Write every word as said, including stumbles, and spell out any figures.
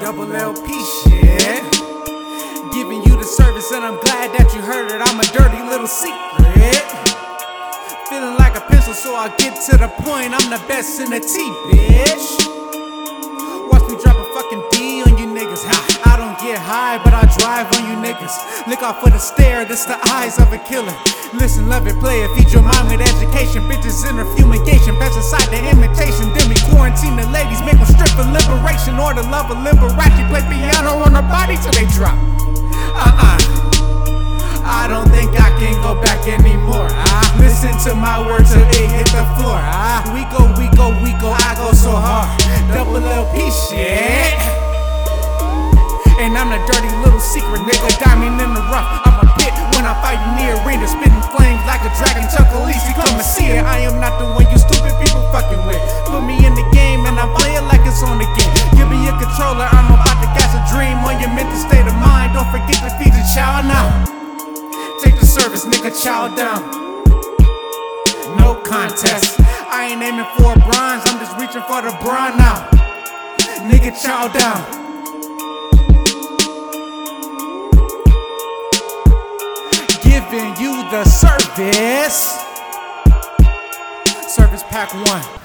Double L P shit. Giving you the service, and I'm glad that you heard it. I'm a dirty little secret. Feeling like a pencil, so I get to the point. I'm the best in the tea, bitch. Watch me drop a fucking D on you niggas. I don't get high, but I drive on you niggas. Look out for the stare, that's the eyes of a killer. Listen, love it, play it, feed your mind with education. Bitches in a fumigation, pesticide the imitation. Then we quarantine the ladies, make them strip for liberation. Or the love of Liberace, play piano on her body till they drop. Uh-uh, I don't think I can go back anymore. I listen to my words till they hit the floor. I, we go, we go, we go, I go so hard. Double L P shit. And I'm the dirty little secret nigga, diamond in the rough. I'm a pit when I fight in the arena, spitting flames like a dragon. Chuck Elise, come and see it. I am not the one you stupid people fucking with. Put me in the game and I play it like it's on again. Give me your controller, I'm about to catch a dream on your mental state of mind. Don't forget to feed your child now. Take the service, nigga, child down. No contest. I ain't aiming for a bronze, I'm just reaching for the bronze now. Nigga, child down. Giving you the service. Service pack one.